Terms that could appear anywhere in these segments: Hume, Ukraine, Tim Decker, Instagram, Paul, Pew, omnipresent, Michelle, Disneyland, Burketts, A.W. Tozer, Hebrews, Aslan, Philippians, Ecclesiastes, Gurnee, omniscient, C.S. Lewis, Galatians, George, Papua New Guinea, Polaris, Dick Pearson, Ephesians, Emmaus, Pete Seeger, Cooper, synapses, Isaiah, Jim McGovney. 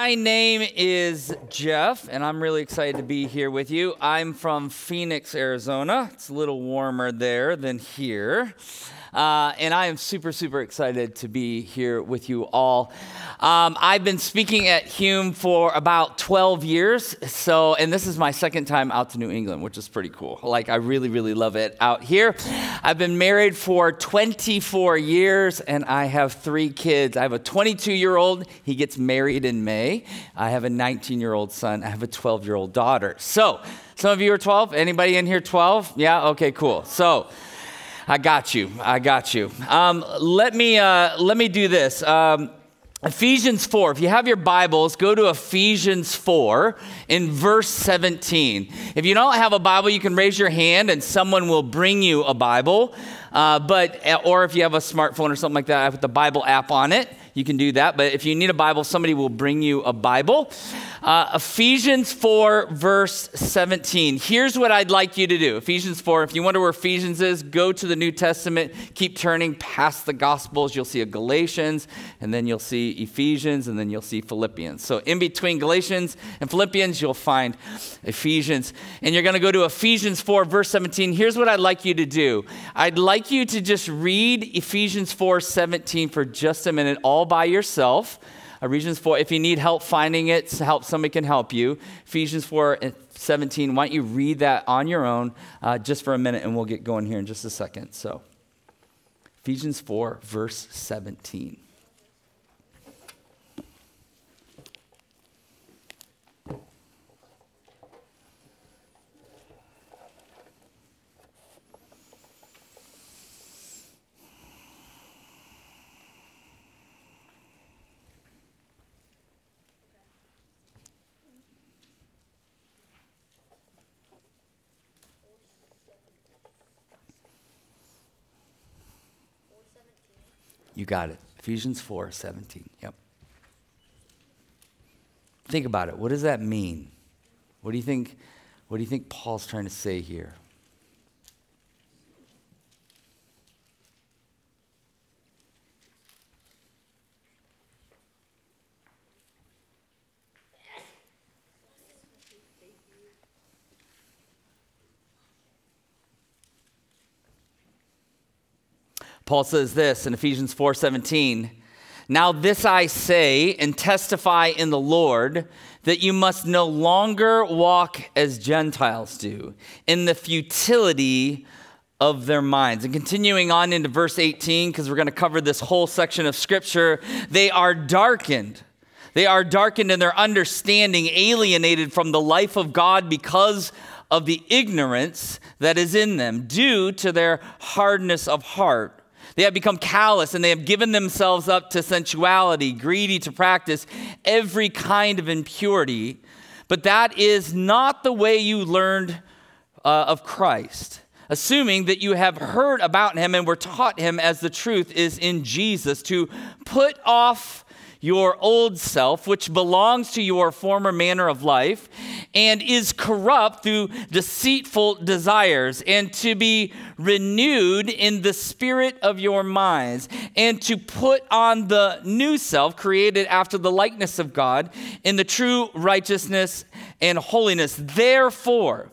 My name is Jeff, and I'm really excited to be here with you. I'm from Phoenix, Arizona. It's a little warmer there than here. And I am super, super excited to be here with you all. I've been speaking at Hume for about 12 years. And this is my second time out to New England, which is pretty cool. Like, I really, really love it out here. I've been married for 24 years, and I have 3 kids. I have a 22-year-old. He gets married in May. I have a 19-year-old son. I have a 12-year-old daughter. So, some of you are 12. Anybody in here 12? Yeah? Okay, cool. So, I got you. Let me do this. Ephesians 4, if you have your Bibles, go to Ephesians 4 in verse 17. If you don't have a Bible, you can raise your hand and someone will bring you a Bible. Or if you have a smartphone or something like that with the Bible app on it, you can do that. But if you need a Bible, somebody will bring you a Bible. Ephesians 4, verse 17. Here's what I'd like you to do. Ephesians 4, if you wonder where Ephesians is, go to the New Testament, keep turning past the Gospels. You'll see a Galatians, and then you'll see Ephesians, and then you'll see Philippians. So in between Galatians and Philippians, you'll find Ephesians. And you're going to go to Ephesians 4, verse 17. Here's what I'd like you to do. I'd like you to just read Ephesians 4, 17 for just a minute, all by yourself. Ephesians 4, if you need help finding it, somebody can help you. Ephesians 4:17. Why don't you read that on your own just for a minute, and we'll get going here in just a second. So, Ephesians 4, verse 17. You got it. Ephesians 4:17. Yep. Think about it. What does that mean? What do you think Paul's trying to say here? Paul says this in Ephesians 4:17, "Now this I say and testify in the Lord, that you must no longer walk as Gentiles do, in the futility of their minds." And continuing on into verse 18, because we're going to cover this whole section of Scripture, they are darkened. They are darkened in their understanding, alienated from the life of God because of the ignorance that is in them, due to their hardness of heart. They have become callous, and they have given themselves up to sensuality, greedy to practice every kind of impurity. But that is not the way you learned of Christ, assuming that you have heard about him and were taught him, as the truth is in Jesus, to put off your old self, which belongs to your former manner of life and is corrupt through deceitful desires, and to be renewed in the spirit of your minds, and to put on the new self, created after the likeness of God, in the true righteousness and holiness. Therefore,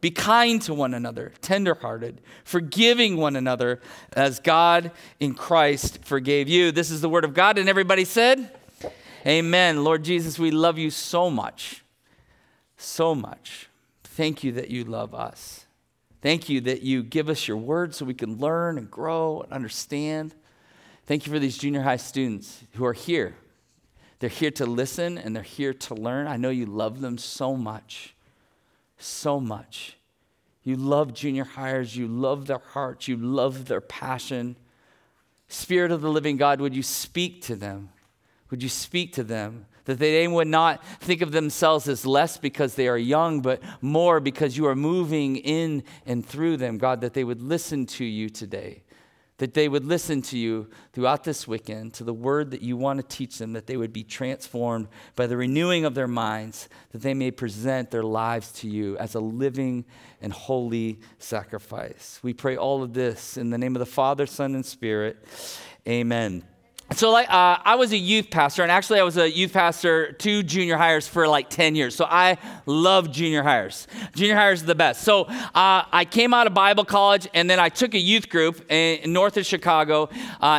Be kind to one another, tenderhearted, forgiving one another, as God in Christ forgave you. This is the word of God, and everybody said, Amen. Lord Jesus, we love you so much, so much. Thank you that you love us. Thank you that you give us your word so we can learn and grow and understand. Thank you for these junior high students who are here. They're here to listen and they're here to learn. I know you love them so much, so much. You love junior hires. You love their hearts. You love their passion. Spirit of the living God, would you speak to them? Would you speak to them that they would not think of themselves as less because they are young, but more because you are moving in and through them, God, that they would listen to you today, that they would listen to you throughout this weekend, to the word that you want to teach them, that they would be transformed by the renewing of their minds, that they may present their lives to you as a living and holy sacrifice. We pray all of this in the name of the Father, Son, and Spirit. Amen. So I was a youth pastor, and actually I was a youth pastor to junior hires for 10 years. So I love junior hires. Junior hires are the best. So I came out of Bible college, and then I took a youth group in north of Chicago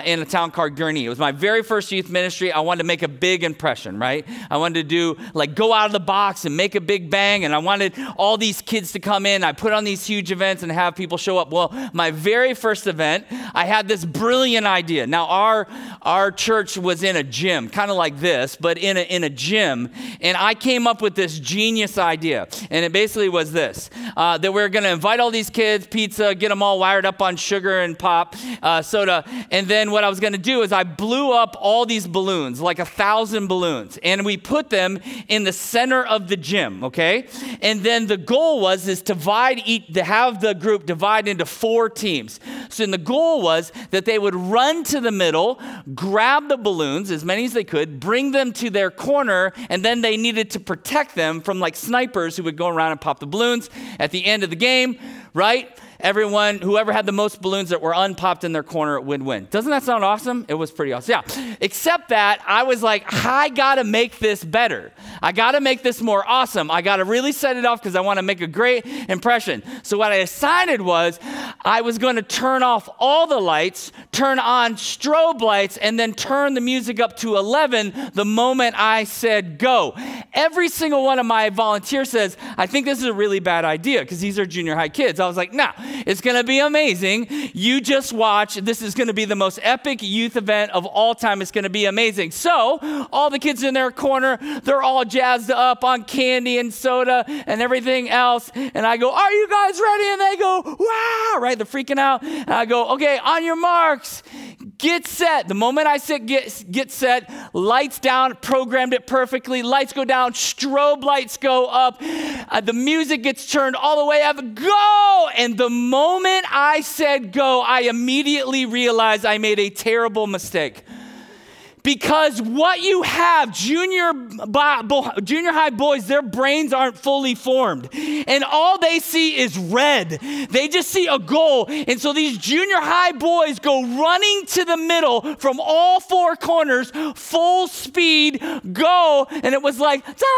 in a town called Gurnee. It was my very first youth ministry. I wanted to make a big impression, right? I wanted to do go out of the box and make a big bang, and I wanted all these kids to come in. I put on these huge events and have people show up. Well, my very first event, I had this brilliant idea. Now our church was in a gym, kind of like this, but in a gym. And I came up with this genius idea. And it basically was this, that we're going to invite all these kids, pizza, get them all wired up on sugar and pop, soda. And then what I was going to do is I blew up all these balloons, 1,000 balloons. And we put them in the center of the gym, okay? And then the goal was to have the group divide into 4 teams. So the goal was that they would run to the middle, grab the balloons, as many as they could, bring them to their corner, and then they needed to protect them from snipers who would go around and pop the balloons. At the end of the game, right? Whoever had the most balloons that were unpopped in their corner would win. Doesn't that sound awesome? It was pretty awesome. Yeah. Except that I was I got to make this better. I got to make this more awesome. I got to really set it off because I want to make a great impression. So what I decided was I was going to turn off all the lights, turn on strobe lights, and then turn the music up to 11 the moment I said go. Every single one of my volunteers says, I think this is a really bad idea because these are junior high kids. I was nah. It's going to be amazing. You just watch. This is going to be the most epic youth event of all time. It's going to be amazing. So all the kids in their corner, they're all jazzed up on candy and soda and everything else. And I go, are you guys ready? And they go, wow, right? They're freaking out. And I go, okay, on your marks, get set. The moment I sit, get set, lights down, programmed it perfectly. Lights go down, strobe lights go up. The music gets turned all the way up. Go! And the moment I said go, I immediately realized I made a terrible mistake. Because what you have, junior high boys, their brains aren't fully formed. And all they see is red. They just see a goal. And so these junior high boys go running to the middle from all 4 corners, full speed, go. And it was da, da, da,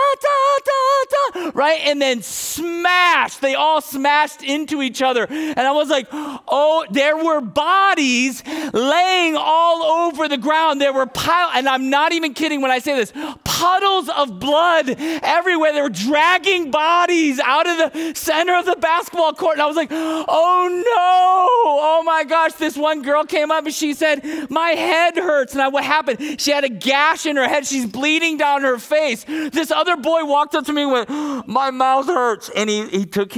da, right? And then smash. They all smashed into each other. And I was oh, there were bodies laying all over the ground. There were and I'm not even kidding when I say this, puddles of blood everywhere. They were dragging bodies out of the center of the basketball court. And I was oh no, oh my gosh. This one girl came up and she said, my head hurts. And what happened? She had a gash in her head. She's bleeding down her face. This other boy walked up to me and went, my mouth hurts. And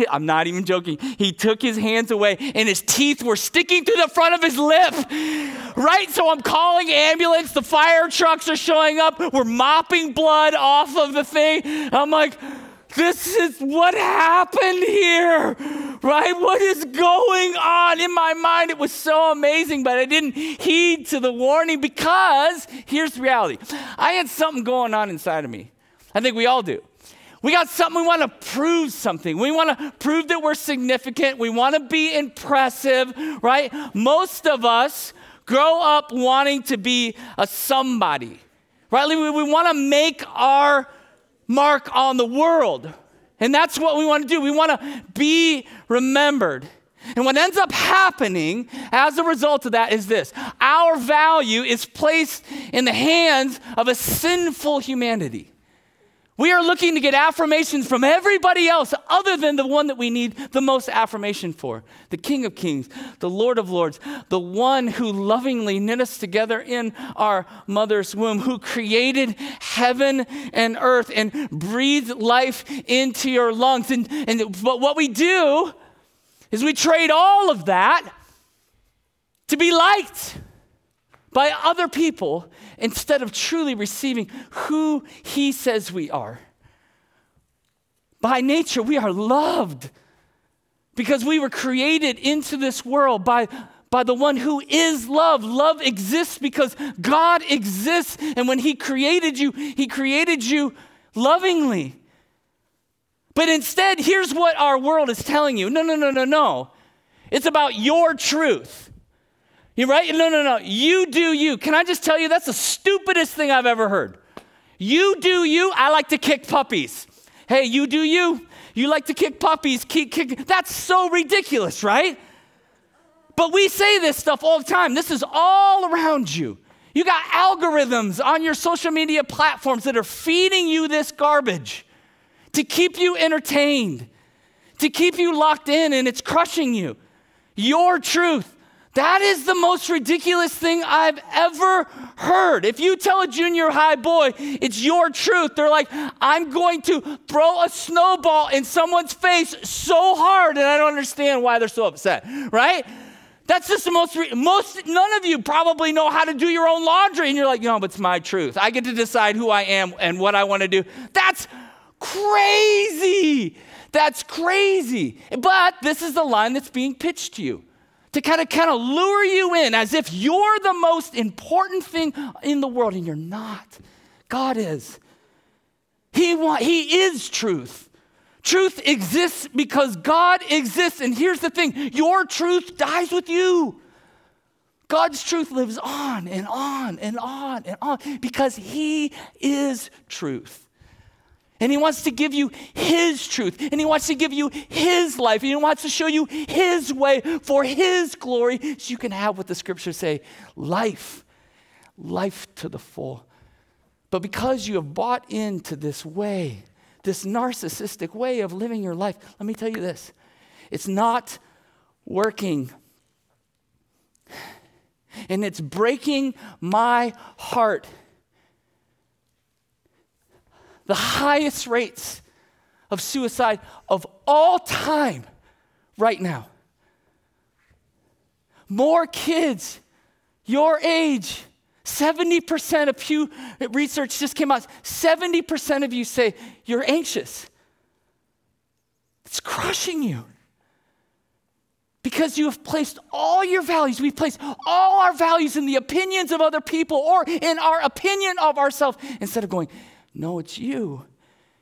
I'm not even joking. He took his hands away and his teeth were sticking through the front of his lip, right? So I'm calling ambulance. The fire trucks are showing up. We're mopping blood off of the thing. I'm this is what happened here, right? What is going on? In my mind, it was so amazing, but I didn't heed to the warning because here's the reality. I had something going on inside of me. I think we all do. We got something, we want to prove something. We want to prove that we're significant. We want to be impressive, right? Most of us grow up wanting to be a somebody, right? We want to make our mark on the world. And that's what we want to do. We want to be remembered. And what ends up happening as a result of that is this. Our value is placed in the hands of a sinful humanity. We are looking to get affirmations from everybody else other than the one that we need the most affirmation for. The King of Kings, the Lord of Lords, the one who lovingly knit us together in our mother's womb, who created heaven and earth and breathed life into your lungs. But what we do is we trade all of that to be liked by other people instead of truly receiving who he says we are. By nature, we are loved because we were created into this world by the one who is love. Love exists because God exists. And when he created you lovingly. But instead, here's what our world is telling you. No. It's about your truth. You're right? No. You do you. Can I just tell you, that's the stupidest thing I've ever heard. You do you. I like to kick puppies. Hey, you do you. You like to kick puppies. Kick. That's so ridiculous, right? But we say this stuff all the time. This is all around you. You got algorithms on your social media platforms that are feeding you this garbage to keep you entertained, to keep you locked in, and it's crushing you. Your truth. That is the most ridiculous thing I've ever heard. If you tell a junior high boy, it's your truth, they're like, I'm going to throw a snowball in someone's face so hard, and I don't understand why they're so upset, right? That's just the most, none of you probably know how to do your own laundry, and you're like, no, but it's my truth. I get to decide who I am and what I want to do. That's crazy. That's crazy. But this is the line that's being pitched to you, to kind of lure you in as if you're the most important thing in the world, and you're not. God is. He is truth. Truth exists because God exists, and here's the thing, your truth dies with you. God's truth lives on and on and on and on because he is truth. And he wants to give you his truth. And he wants to give you his life. And he wants to show you his way for his glory so you can have what the scriptures say, life to the full. But because you have bought into this way, this narcissistic way of living your life, let me tell you this, it's not working. And it's breaking my heart. The highest rates of suicide of all time right now. More kids your age, 70% of Pew research just came out, 70% of you say you're anxious. It's crushing you. Because you have placed all your values, we've placed all our values in the opinions of other people or in our opinion of ourselves instead of going, no, it's you.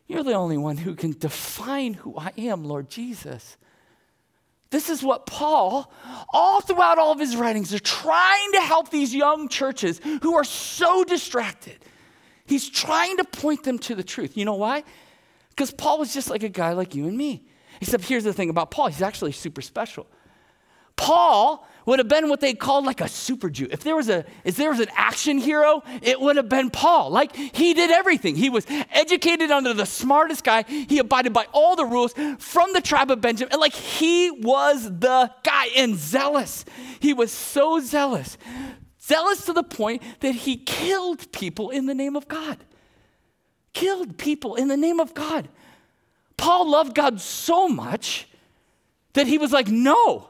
You're the only one who can define who I am, Lord Jesus. This is what Paul, all throughout all of his writings, is trying to help these young churches who are so distracted. He's trying to point them to the truth. You know why? Because Paul was just like a guy like you and me. Except here's the thing about Paul. He's actually super special. Paul would have been what they called like a super Jew. If there was an action hero, it would have been Paul. Like he did everything. He was educated under the smartest guy. He abided by all the rules from the tribe of Benjamin. And like he was the guy and zealous. He was so zealous. Zealous to the point that he killed people in the name of God. Killed people in the name of God. Paul loved God so much that he was like, no.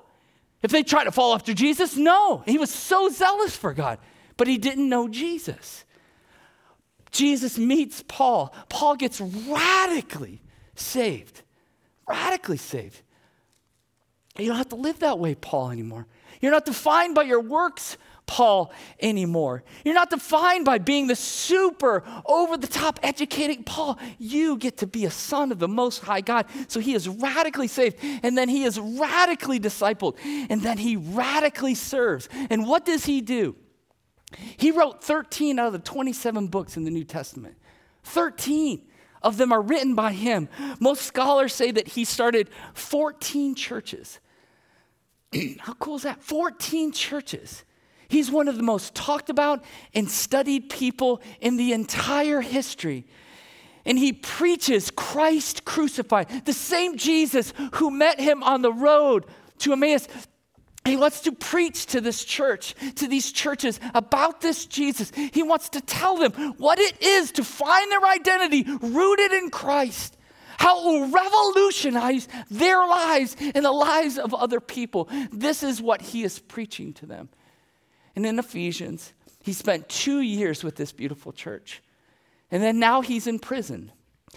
If they try to follow after Jesus, no. He was so zealous for God, but he didn't know Jesus. Jesus meets Paul. Paul gets radically saved. You don't have to live that way, Paul, anymore. You're not defined by your works, Paul, anymore. You're not defined by being the super, over-the-top, educating Paul. You get to be a son of the Most High God. So he is radically saved, and then he is radically discipled, and then he radically serves. And what does he do? He wrote 13 out of the 27 books in the New Testament. 13 of them are written by him. Most scholars say that he started 14 churches. How cool is that? 14 churches. He's one of the most talked about and studied people in the entire history. And he preaches Christ crucified, the same Jesus who met him on the road to Emmaus. He wants to preach to this church, to these churches about this Jesus. He wants to tell them what it is to find their identity rooted in Christ, how it will revolutionize their lives and the lives of other people. This is what he is preaching to them. And in Ephesians, he spent 2 years with this beautiful church. And then now he's in prison.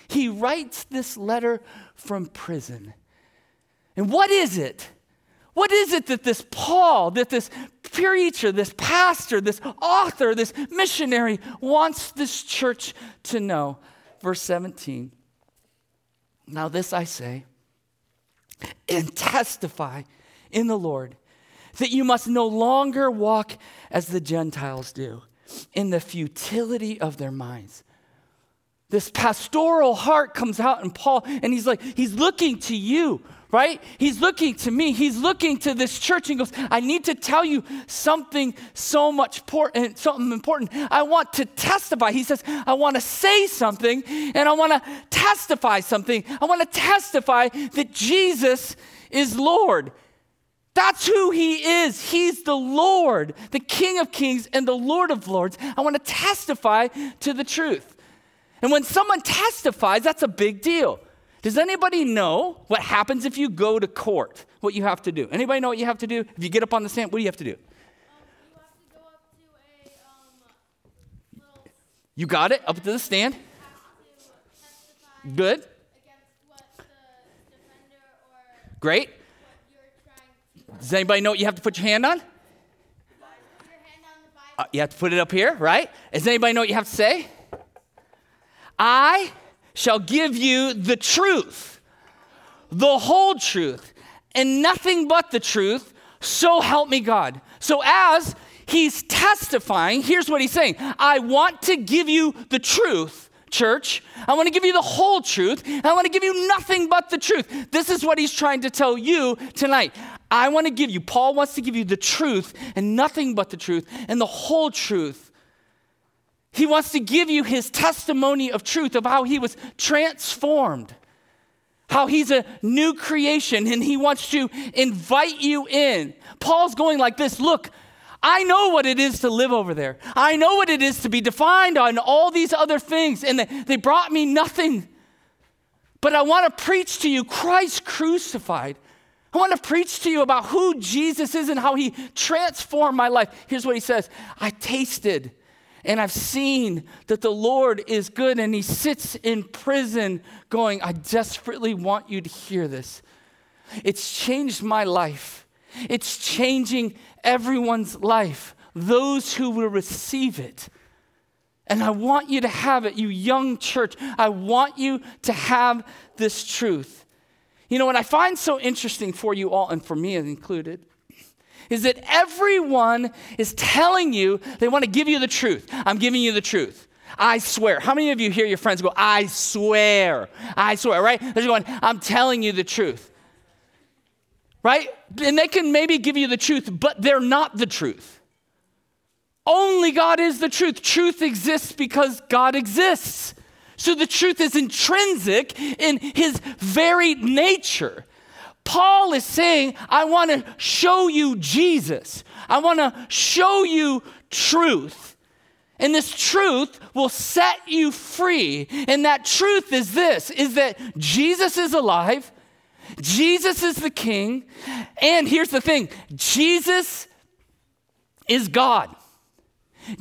He writes this letter from prison. And what is it? What is it that this Paul, that this preacher, this pastor, this author, this missionary wants this church to know? Verse 17. Now this I say, and testify in the Lord, that you must no longer walk as the Gentiles do, in the futility of their minds. This pastoral heart comes out in Paul, and he's like, he's looking to you, right? He's looking to me. He's looking to this church and goes, I need to tell you something so much important, something important. I want to testify. He says, I want to say something, and I want to testify something. I want to testify that Jesus is Lord. That's who he is. He's the Lord, the King of Kings and the Lord of Lords. I want to testify to the truth. And when someone testifies, that's a big deal. Does anybody know what happens if you go to court, what you have to do? Anybody know what you have to do? If you get up on the stand, what do you have to do? You have to go up to a little... You got it? Up to the stand? You have to testify against what the defender or... Great. What you're trying to... Does anybody know what you have to put your hand on? Your hand on the Bible. You have to put it up here, right? Does anybody know what you have to say? I shall give you the truth, the whole truth, and nothing but the truth, so help me God. So as he's testifying, here's what he's saying. I want to give you the truth, church. I want to give you the whole truth. I want to give you nothing but the truth. This is what he's trying to tell you tonight. I want to give you, Paul wants to give you the truth and nothing but the truth and the whole truth. He wants to give you his testimony of truth of how he was transformed, how he's a new creation, and he wants to invite you in. Paul's going like this, look, I know what it is to live over there. I know what it is to be defined on all these other things, and they brought me nothing. But I want to preach to you Christ crucified. I want to preach to you about who Jesus is and how he transformed my life. Here's what he says, I tasted and I've seen that the Lord is good, and he sits in prison going, I desperately want you to hear this. It's changed my life. It's changing everyone's life, those who will receive it. And I want you to have it, you young church. I want you to have this truth. You know, what I find so interesting for you all, and for me included, is that everyone is telling you they want to give you the truth. I'm giving you the truth. I swear. How many of you hear your friends go, I swear. I swear, right? They're going, I'm telling you the truth. Right? And they can maybe give you the truth, but they're not the truth. Only God is the truth. Truth exists because God exists. So the truth is intrinsic in his very nature. Paul is saying, I want to show you Jesus. I want to show you truth. And this truth will set you free. And that truth is this, is that Jesus is alive. Jesus is the King. And here's the thing, Jesus is God.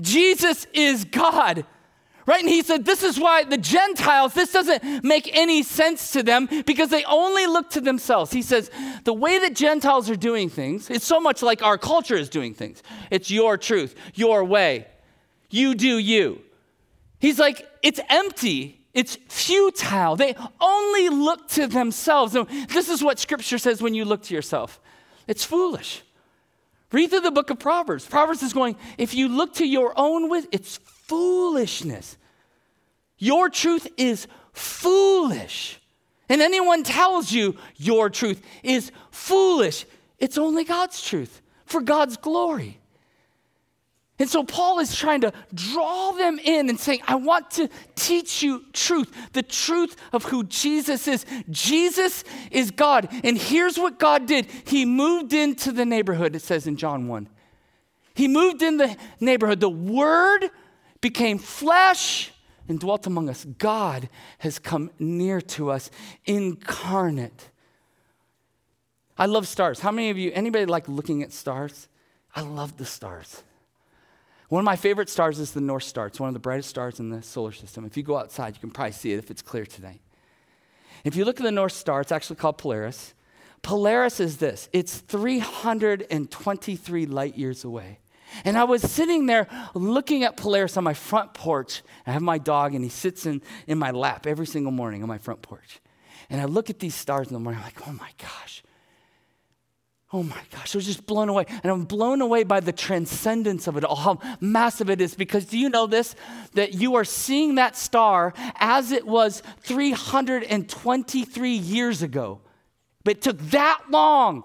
Jesus is God. Right? And he said, this is why the Gentiles, this doesn't make any sense to them because they only look to themselves. He says, the way that Gentiles are doing things, it's so much like our culture is doing things. It's your truth, your way. You do you. He's like, it's empty. It's futile. They only look to themselves. And this is what Scripture says when you look to yourself. It's foolish. Read through the book of Proverbs. Proverbs is going, if you look to your own wisdom, it's foolishness. Your truth is foolish. And anyone tells you your truth is foolish. It's only God's truth for God's glory. And so Paul is trying to draw them in and saying, I want to teach you truth, the truth of who Jesus is. Jesus is God. And here's what God did. He moved into the neighborhood, it says in John 1. He moved in the neighborhood. The Word became flesh and dwelt among us. God has come near to us, incarnate. I love stars. How many of you, anybody like looking at stars? I love the stars. One of my favorite stars is the North Star. It's one of the brightest stars in the solar system. If you go outside, you can probably see it if it's clear tonight. If you look at the North Star, it's actually called Polaris. Polaris is this. It's 323 light years away. And I was sitting there looking at Polaris on my front porch. I have my dog, and he sits in my lap every single morning on my front porch. And I look at these stars in the morning. I'm like, oh, my gosh. Oh my gosh, I was just blown away. And I'm blown away by the transcendence of it all, how massive it is. Because do you know this? That you are seeing that star as it was 323 years ago. But it took that long.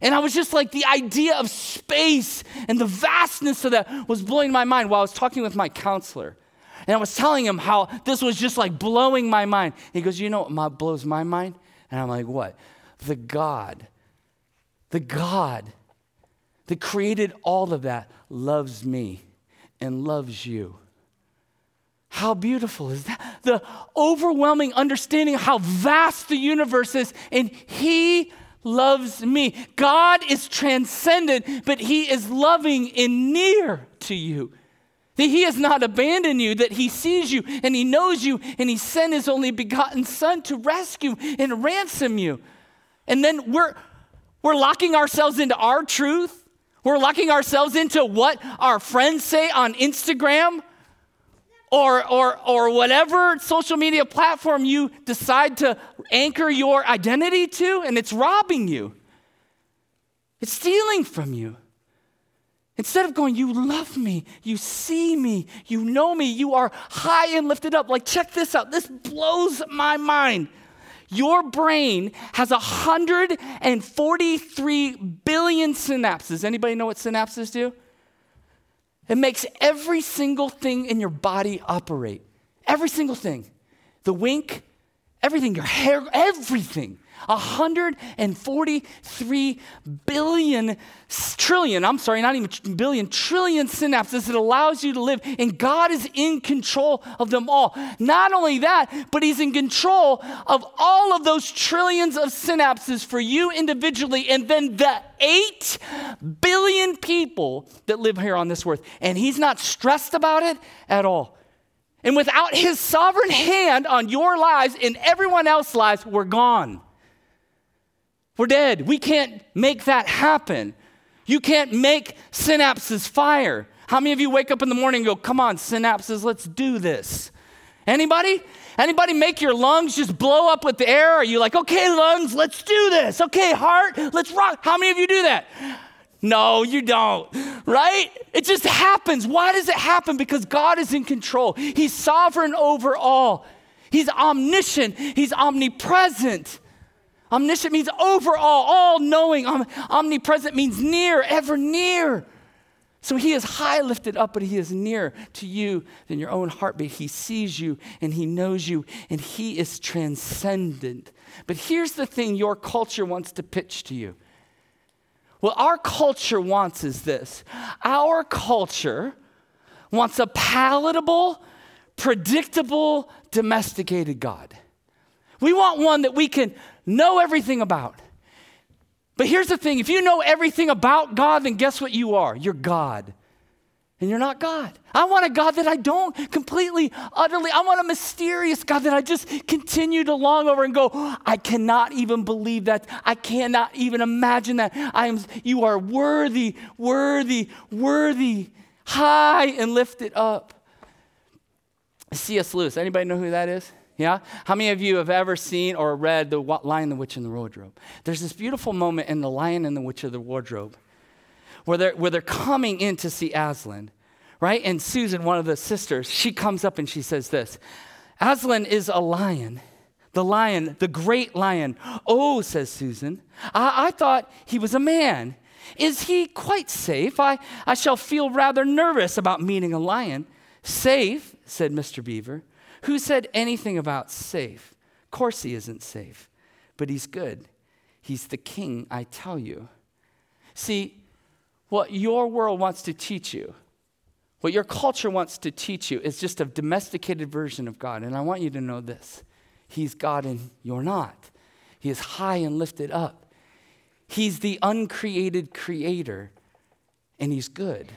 And I was just like, the idea of space and the vastness of that was blowing my mind while I was talking with my counselor. And I was telling him how this was just like blowing my mind. He goes, you know what blows my mind? And I'm like, what? The God that created all of that loves me and loves you. How beautiful is that? The overwhelming understanding of how vast the universe is, and He loves me. God is transcendent, but He is loving and near to you. That He has not abandoned you, that He sees you and He knows you, and He sent His only begotten Son to rescue and ransom you. And then we're locking ourselves into our truth. We're locking ourselves into what our friends say on Instagram or whatever social media platform you decide to anchor your identity to, and it's robbing you. It's stealing from you. Instead of going, you love me, you see me, you know me, you are high and lifted up. Like, check this out. This blows my mind. Your brain has 143 billion synapses. Anybody know what synapses do? It makes every single thing in your body operate. Every single thing. The wink, everything, your hair, everything. 143 billion, trillion, I'm sorry, not even billion, trillion synapses that allows you to live. And God is in control of them all. Not only that, but He's in control of all of those trillions of synapses for you individually, and then the 8 billion people that live here on this earth. And He's not stressed about it at all. And without His sovereign hand on your lives and everyone else's lives, we're gone. We're dead. We can't make that happen. You can't make synapses fire. How many of you wake up in the morning and go, come on, synapses, let's do this? Anybody? Anybody make your lungs just blow up with the air? Are you like, okay, lungs, let's do this. Okay, heart, let's rock. How many of you do that? No, you don't, right? It just happens. Why does it happen? Because God is in control. He's sovereign over all. He's omniscient. He's omnipresent. Omniscient means over all knowing. Omnipresent means near, ever near. So He is high lifted up, but He is nearer to you than your own heartbeat. He sees you and He knows you, and He is transcendent. But here's the thing your culture wants to pitch to you. What our culture wants is this. Our culture wants a palatable, predictable, domesticated God. We want one that we can know everything about. But here's the thing. If you know everything about God, then guess what you are? You're God. And you're not God. I want a God that I don't completely, utterly. I want a mysterious God that I just continue to long over and go, I cannot even believe that. I cannot even imagine that. You are worthy, worthy, worthy, high and lifted up. C.S. Lewis, anybody know who that is? Yeah? How many of you have ever seen or read The Lion, the Witch, and the Wardrobe? There's this beautiful moment in The Lion and the Witch of the Wardrobe where they're coming in to see Aslan, right? And Susan, one of the sisters, she comes up and she says this, Aslan is a lion, the great lion. Oh, says Susan, I thought he was a man. Is he quite safe? I shall feel rather nervous about meeting a lion. Safe, said Mr. Beaver. Who said anything about safe? Of course he isn't safe, but he's good. He's the king, I tell you. See, what your world wants to teach you, what your culture wants to teach you is just a domesticated version of God. And I want you to know this. He's God and you're not. He is high and lifted up. He's the uncreated creator, and he's good.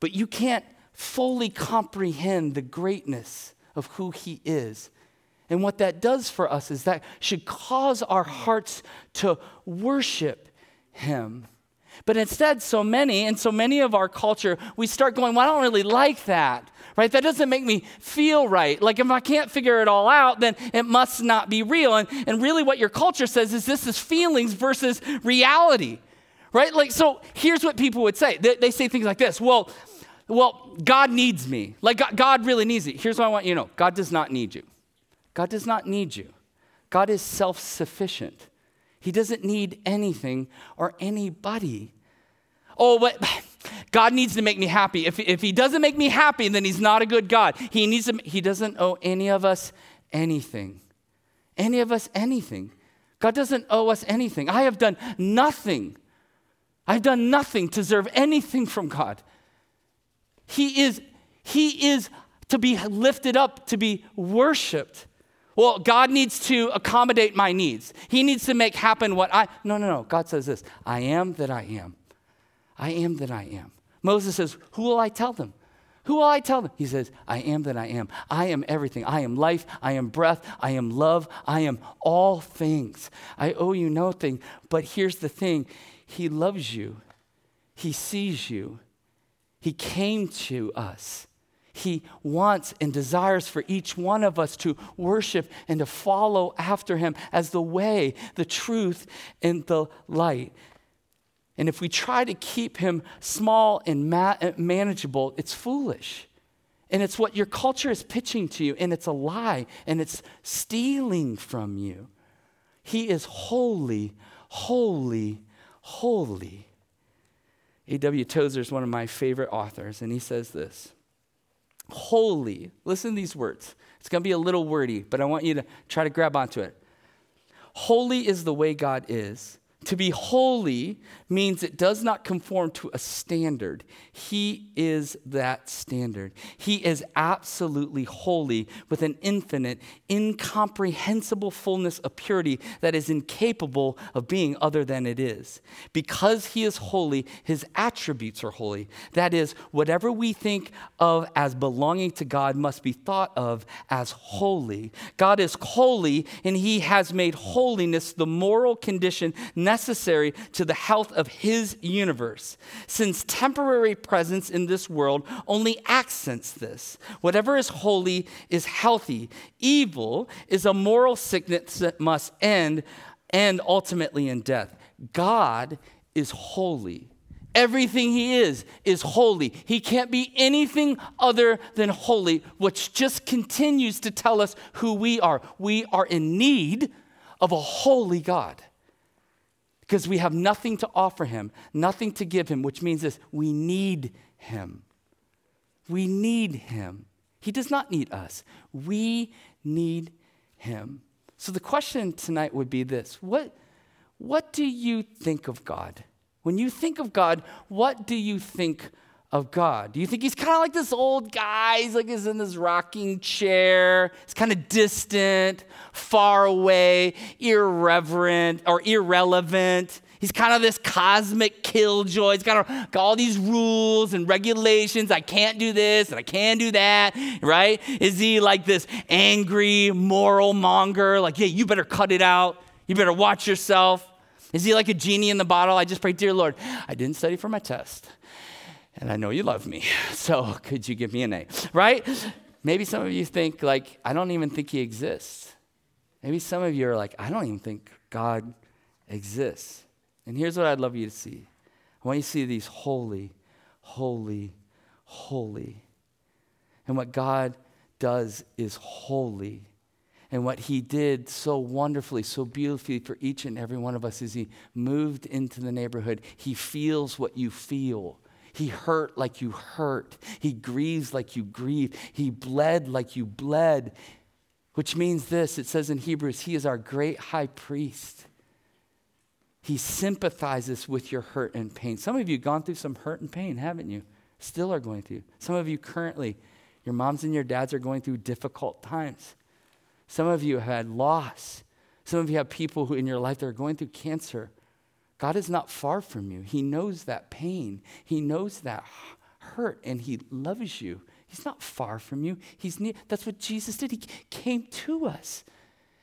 But you can't fully comprehend the greatness of who he is. And what that does for us is that should cause our hearts to worship him. But instead, so many of our culture, we start going, well, I don't really like that, right? That doesn't make me feel right. Like if I can't figure it all out, then it must not be real. And really what your culture says is this is feelings versus reality, right? Like, so here's what people would say. They say things like this. Well, God needs me. Like God really needs me. Here's what I want you to know. God does not need you. God does not need you. God is self-sufficient. He doesn't need anything or anybody. Oh, but God needs to make me happy. If he doesn't make me happy, then he's not a good God. He doesn't owe any of us anything. Any of us anything. God doesn't owe us anything. I have done nothing. I've done nothing to deserve anything from God. He is to be lifted up, to be worshiped. Well, God needs to accommodate my needs. He needs to make happen what I... No. God says this, I am that I am. I am that I am. Moses says, who will I tell them? Who will I tell them? He says, I am that I am. I am everything. I am life. I am breath. I am love. I am all things. I owe you nothing. But here's the thing. He loves you. He sees you. He came to us. He wants and desires for each one of us to worship and to follow after him as the way, the truth, and the light. And if we try to keep him small and manageable, it's foolish. And it's what your culture is pitching to you, and it's a lie, and it's stealing from you. He is holy, holy, holy. A.W. Tozer is one of my favorite authors, and he says this. Holy, listen to these words. It's going to be a little wordy, but I want you to try to grab onto it. Holy is the way God is. To be holy means it does not conform to a standard. He is that standard. He is absolutely holy with an infinite, incomprehensible fullness of purity that is incapable of being other than it is. Because he is holy, his attributes are holy. That is, whatever we think of as belonging to God must be thought of as holy. God is holy, and he has made holiness the moral condition necessary to the health of his universe. Since temporary presence in this world only accents this, whatever is holy is healthy. Evil is a moral sickness that must end ultimately in death. God is holy. Everything he is holy. He can't be anything other than holy, which just continues to tell us who we are. We are in need of a holy God. Because we have nothing to offer him, nothing to give him, which means this, we need him. We need him. He does not need us. We need him. So the question tonight would be this, what do you think of God? When you think of God, what do you think of God? Do you think he's kind of like this old guy? He's in this rocking chair. He's kind of distant, far away, irreverent or irrelevant. He's kind of this cosmic killjoy. He's got all these rules and regulations. I can't do this and I can do that, right? Is he like this angry moral monger? Like, yeah, you better cut it out. You better watch yourself. Is he like a genie in the bottle? I just pray, dear Lord, I didn't study for my test. And I know you love me, so could you give me an A, right? Maybe some of you think, like, I don't even think he exists. Maybe some of you are like, I don't even think God exists. And here's what I'd love you to see. I want you to see these holy, holy, holy. And what God does is holy. And what he did so wonderfully, so beautifully for each and every one of us is he moved into the neighborhood. He feels what you feel. He hurt like you hurt. He grieves like you grieve. He bled like you bled. Which means this, it says in Hebrews, he is our great high priest. He sympathizes with your hurt and pain. Some of you have gone through some hurt and pain, haven't you? Still are going through. Some of you currently, your moms and your dads are going through difficult times. Some of you have had loss. Some of you have people who in your life that are going through cancer. God is not far from you. He knows that pain. He knows that hurt, and he loves you. He's not far from you. He's near. That's what Jesus did. He came to us.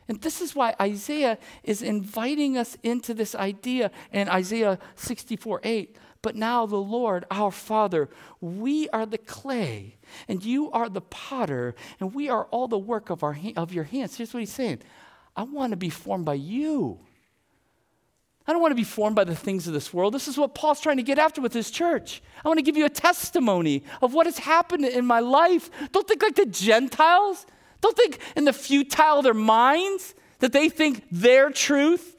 And this is why Isaiah is inviting us into this idea in Isaiah 64:8. But now the Lord, our Father, we are the clay, and you are the potter, and we are all the work of your hands. Here's what he's saying. I want to be formed by you. I don't want to be formed by the things of this world. This is what Paul's trying to get after with his church. I want to give you a testimony of what has happened in my life. Don't think like the Gentiles. Don't think in the futile of their minds that they think their truth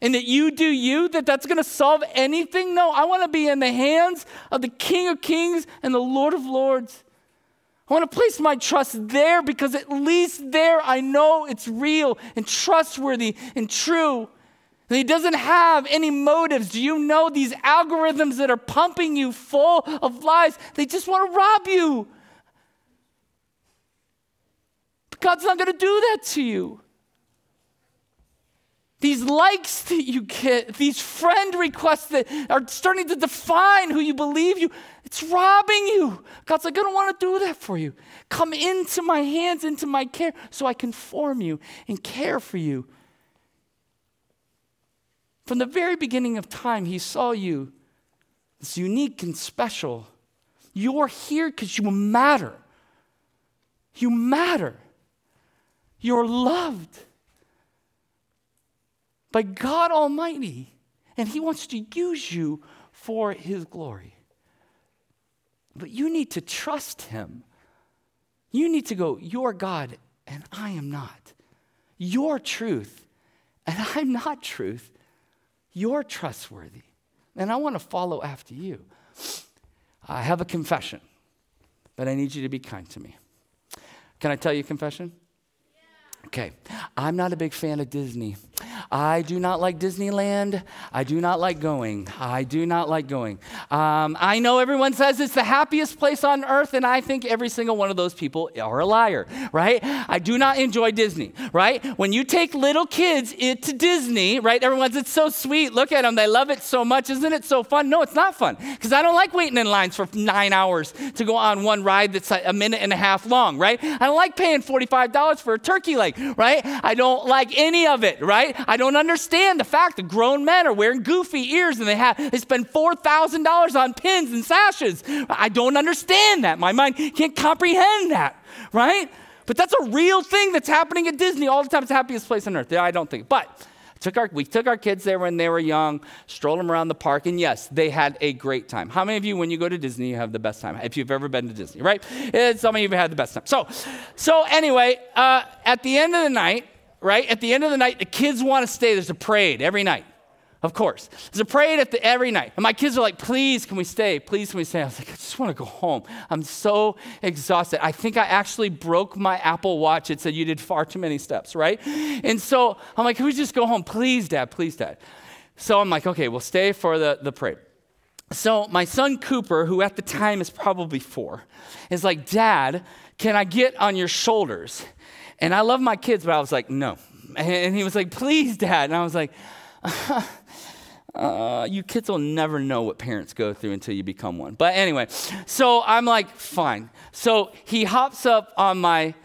and that you do you, that that's going to solve anything. No, I want to be in the hands of the King of Kings and the Lord of Lords. I want to place my trust there because at least there I know it's real and trustworthy and true. And he doesn't have any motives. Do you know these algorithms that are pumping you full of lies? They just want to rob you. God's not going to do that to you. These likes that you get, these friend requests that are starting to define who you believe you, it's robbing you. God's like, I don't want to do that for you. Come into my hands, into my care, so I can form you and care for you. From the very beginning of time, he saw you as unique and special. You're here because you matter. You matter. You're loved by God Almighty, and he wants to use you for his glory. But you need to trust him. You need to go, you're God, and I am not. Your truth, and I'm not truth. You're trustworthy, and I want to follow after you. I have a confession, but I need you to be kind to me. Can I tell you a confession? Okay, I'm not a big fan of Disney. I do not like Disneyland. I do not like going. I know everyone says it's the happiest place on earth, and I think every single one of those people are a liar, right? I do not enjoy Disney, right? When you take little kids to Disney, right? Everyone's, it's so sweet. Look at them. They love it so much. Isn't it so fun? No, it's not fun, because I don't like waiting in lines for 9 hours to go on one ride that's a minute and a half long, right? I don't like paying $45 for a turkey leg, right? I don't like any of it, right? I don't understand the fact that grown men are wearing goofy ears and they spend $4,000 on pins and sashes. I don't understand that. My mind can't comprehend that, right? But that's a real thing that's happening at Disney all the time. It's the happiest place on earth. I don't think. But we took our kids there when they were young, strolled them around the park, and yes, they had a great time. How many of you, when you go to Disney, you have the best time? If you've ever been to Disney, right? Some of you have had the best time. So anyway, at the end of the night, right? At the end of the night, the kids want to stay. There's a parade every night, of course. There's a parade every night. And my kids are like, please, can we stay? Please, can we stay? I was like, I just want to go home. I'm so exhausted. I think I actually broke my Apple Watch. It said you did far too many steps, right? And so I'm like, can we just go home? Please, Dad, please, Dad. So I'm like, okay, we'll stay for the parade. So my son Cooper, who at the time is probably 4, is like, Dad, can I get on your shoulders? And I love my kids, but I was like, no. And he was like, please, Dad. And I was like, you kids will never know what parents go through until you become one. But anyway, so I'm like, fine. So he hops up on my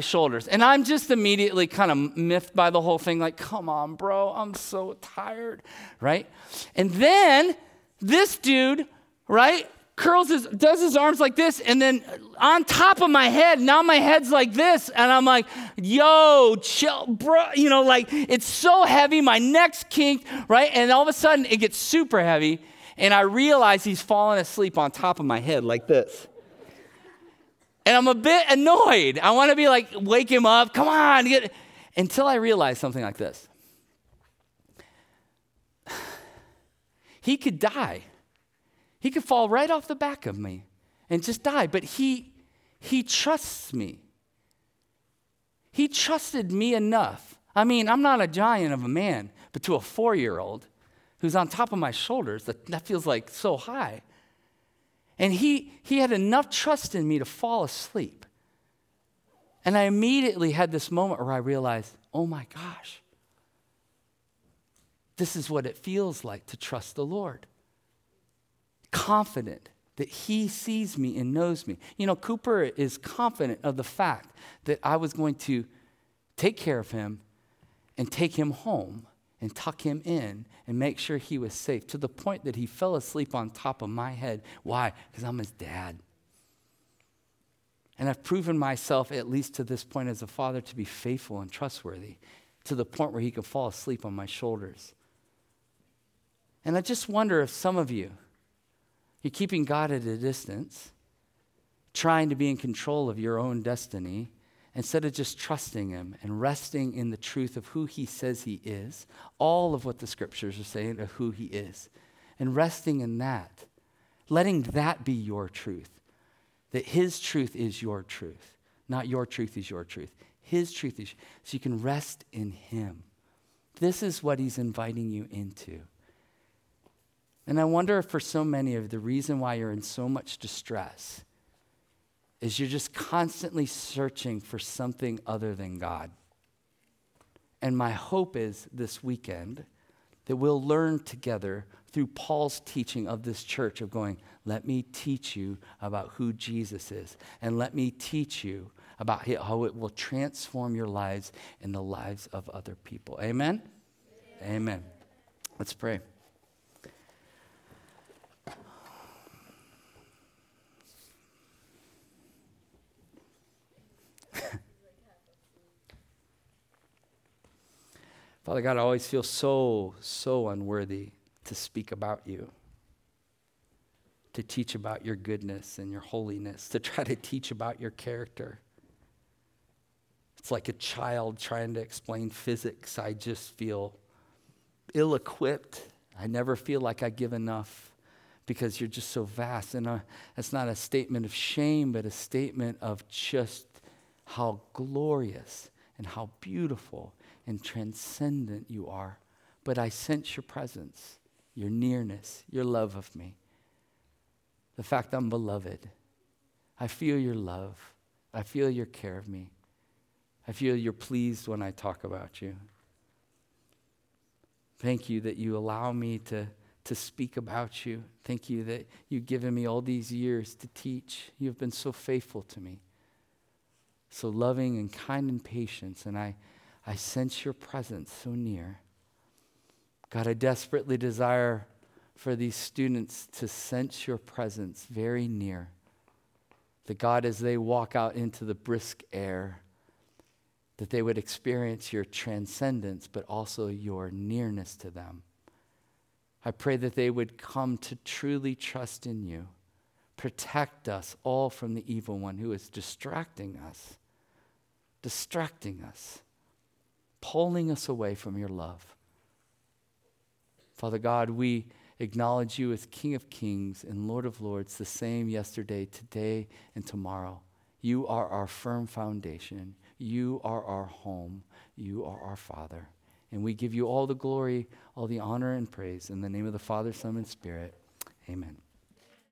shoulders. And I'm just immediately kind of miffed by the whole thing. Like, come on, bro. I'm so tired, right? And then this dude, right, does his arms like this, and then on top of my head, now my head's like this, and I'm like, yo, chill, bro, you know, like, it's so heavy, my neck's kinked, right, and all of a sudden, it gets super heavy, and I realize he's falling asleep on top of my head like this, And I'm a bit annoyed. I want to be like, wake him up. Come on. Get... Until I realize something like this. He could die. He could fall right off the back of me and just die. But he trusts me. He trusted me enough. I mean, I'm not a giant of a man, but to a 4-year-old who's on top of my shoulders, that feels like so high. And he had enough trust in me to fall asleep. And I immediately had this moment where I realized, oh my gosh, this is what it feels like to trust the Lord. Confident that he sees me and knows me. You know, Cooper is confident of the fact that I was going to take care of him and take him home and tuck him in and make sure he was safe, to the point that he fell asleep on top of my head. Why? Because I'm his dad. And I've proven myself, at least to this point as a father, to be faithful and trustworthy, to the point where he could fall asleep on my shoulders. And I just wonder if some of you, you're keeping God at a distance, trying to be in control of your own destiny, instead of just trusting him and resting in the truth of who he says he is, all of what the scriptures are saying of who he is, and resting in that, letting that be your truth, that his truth is your truth, not your truth is your truth. His truth is, so you can rest in him. This is what he's inviting you into. And I wonder if for so many of the reason why you're in so much distress is you're just constantly searching for something other than God. And my hope is this weekend that we'll learn together through Paul's teaching of this church of going, let me teach you about who Jesus is, and let me teach you about how it will transform your lives and the lives of other people. Amen? Amen. Amen. Let's pray. Father God, I always feel so unworthy to speak about you, to teach about your goodness and your holiness, to try to teach about your character. It's like a child trying to explain physics. I just feel ill-equipped. I never feel like I give enough because you're just so vast. And that's not a statement of shame, but a statement of just how glorious and how beautiful and transcendent you are. But I sense your presence, your nearness, your love of me, the fact I'm beloved. I feel your love. I feel your care of me. I feel you're pleased when I talk about you. Thank you that you allow me to speak about you. Thank you that you've given me all these years to teach. You've been so faithful to me, so loving and kind and patient. And I sense your presence so near. God, I desperately desire for these students to sense your presence very near. That God, as they walk out into the brisk air, that they would experience your transcendence, but also your nearness to them. I pray that they would come to truly trust in you. Protect us all from the evil one who is distracting us. Pulling us away from your love. Father God, we acknowledge you as King of Kings and Lord of Lords, the same yesterday, today, and tomorrow. You are our firm foundation. You are our home. You are our Father. And we give you all the glory, all the honor and praise. In the name of the Father, Son, and Spirit, amen.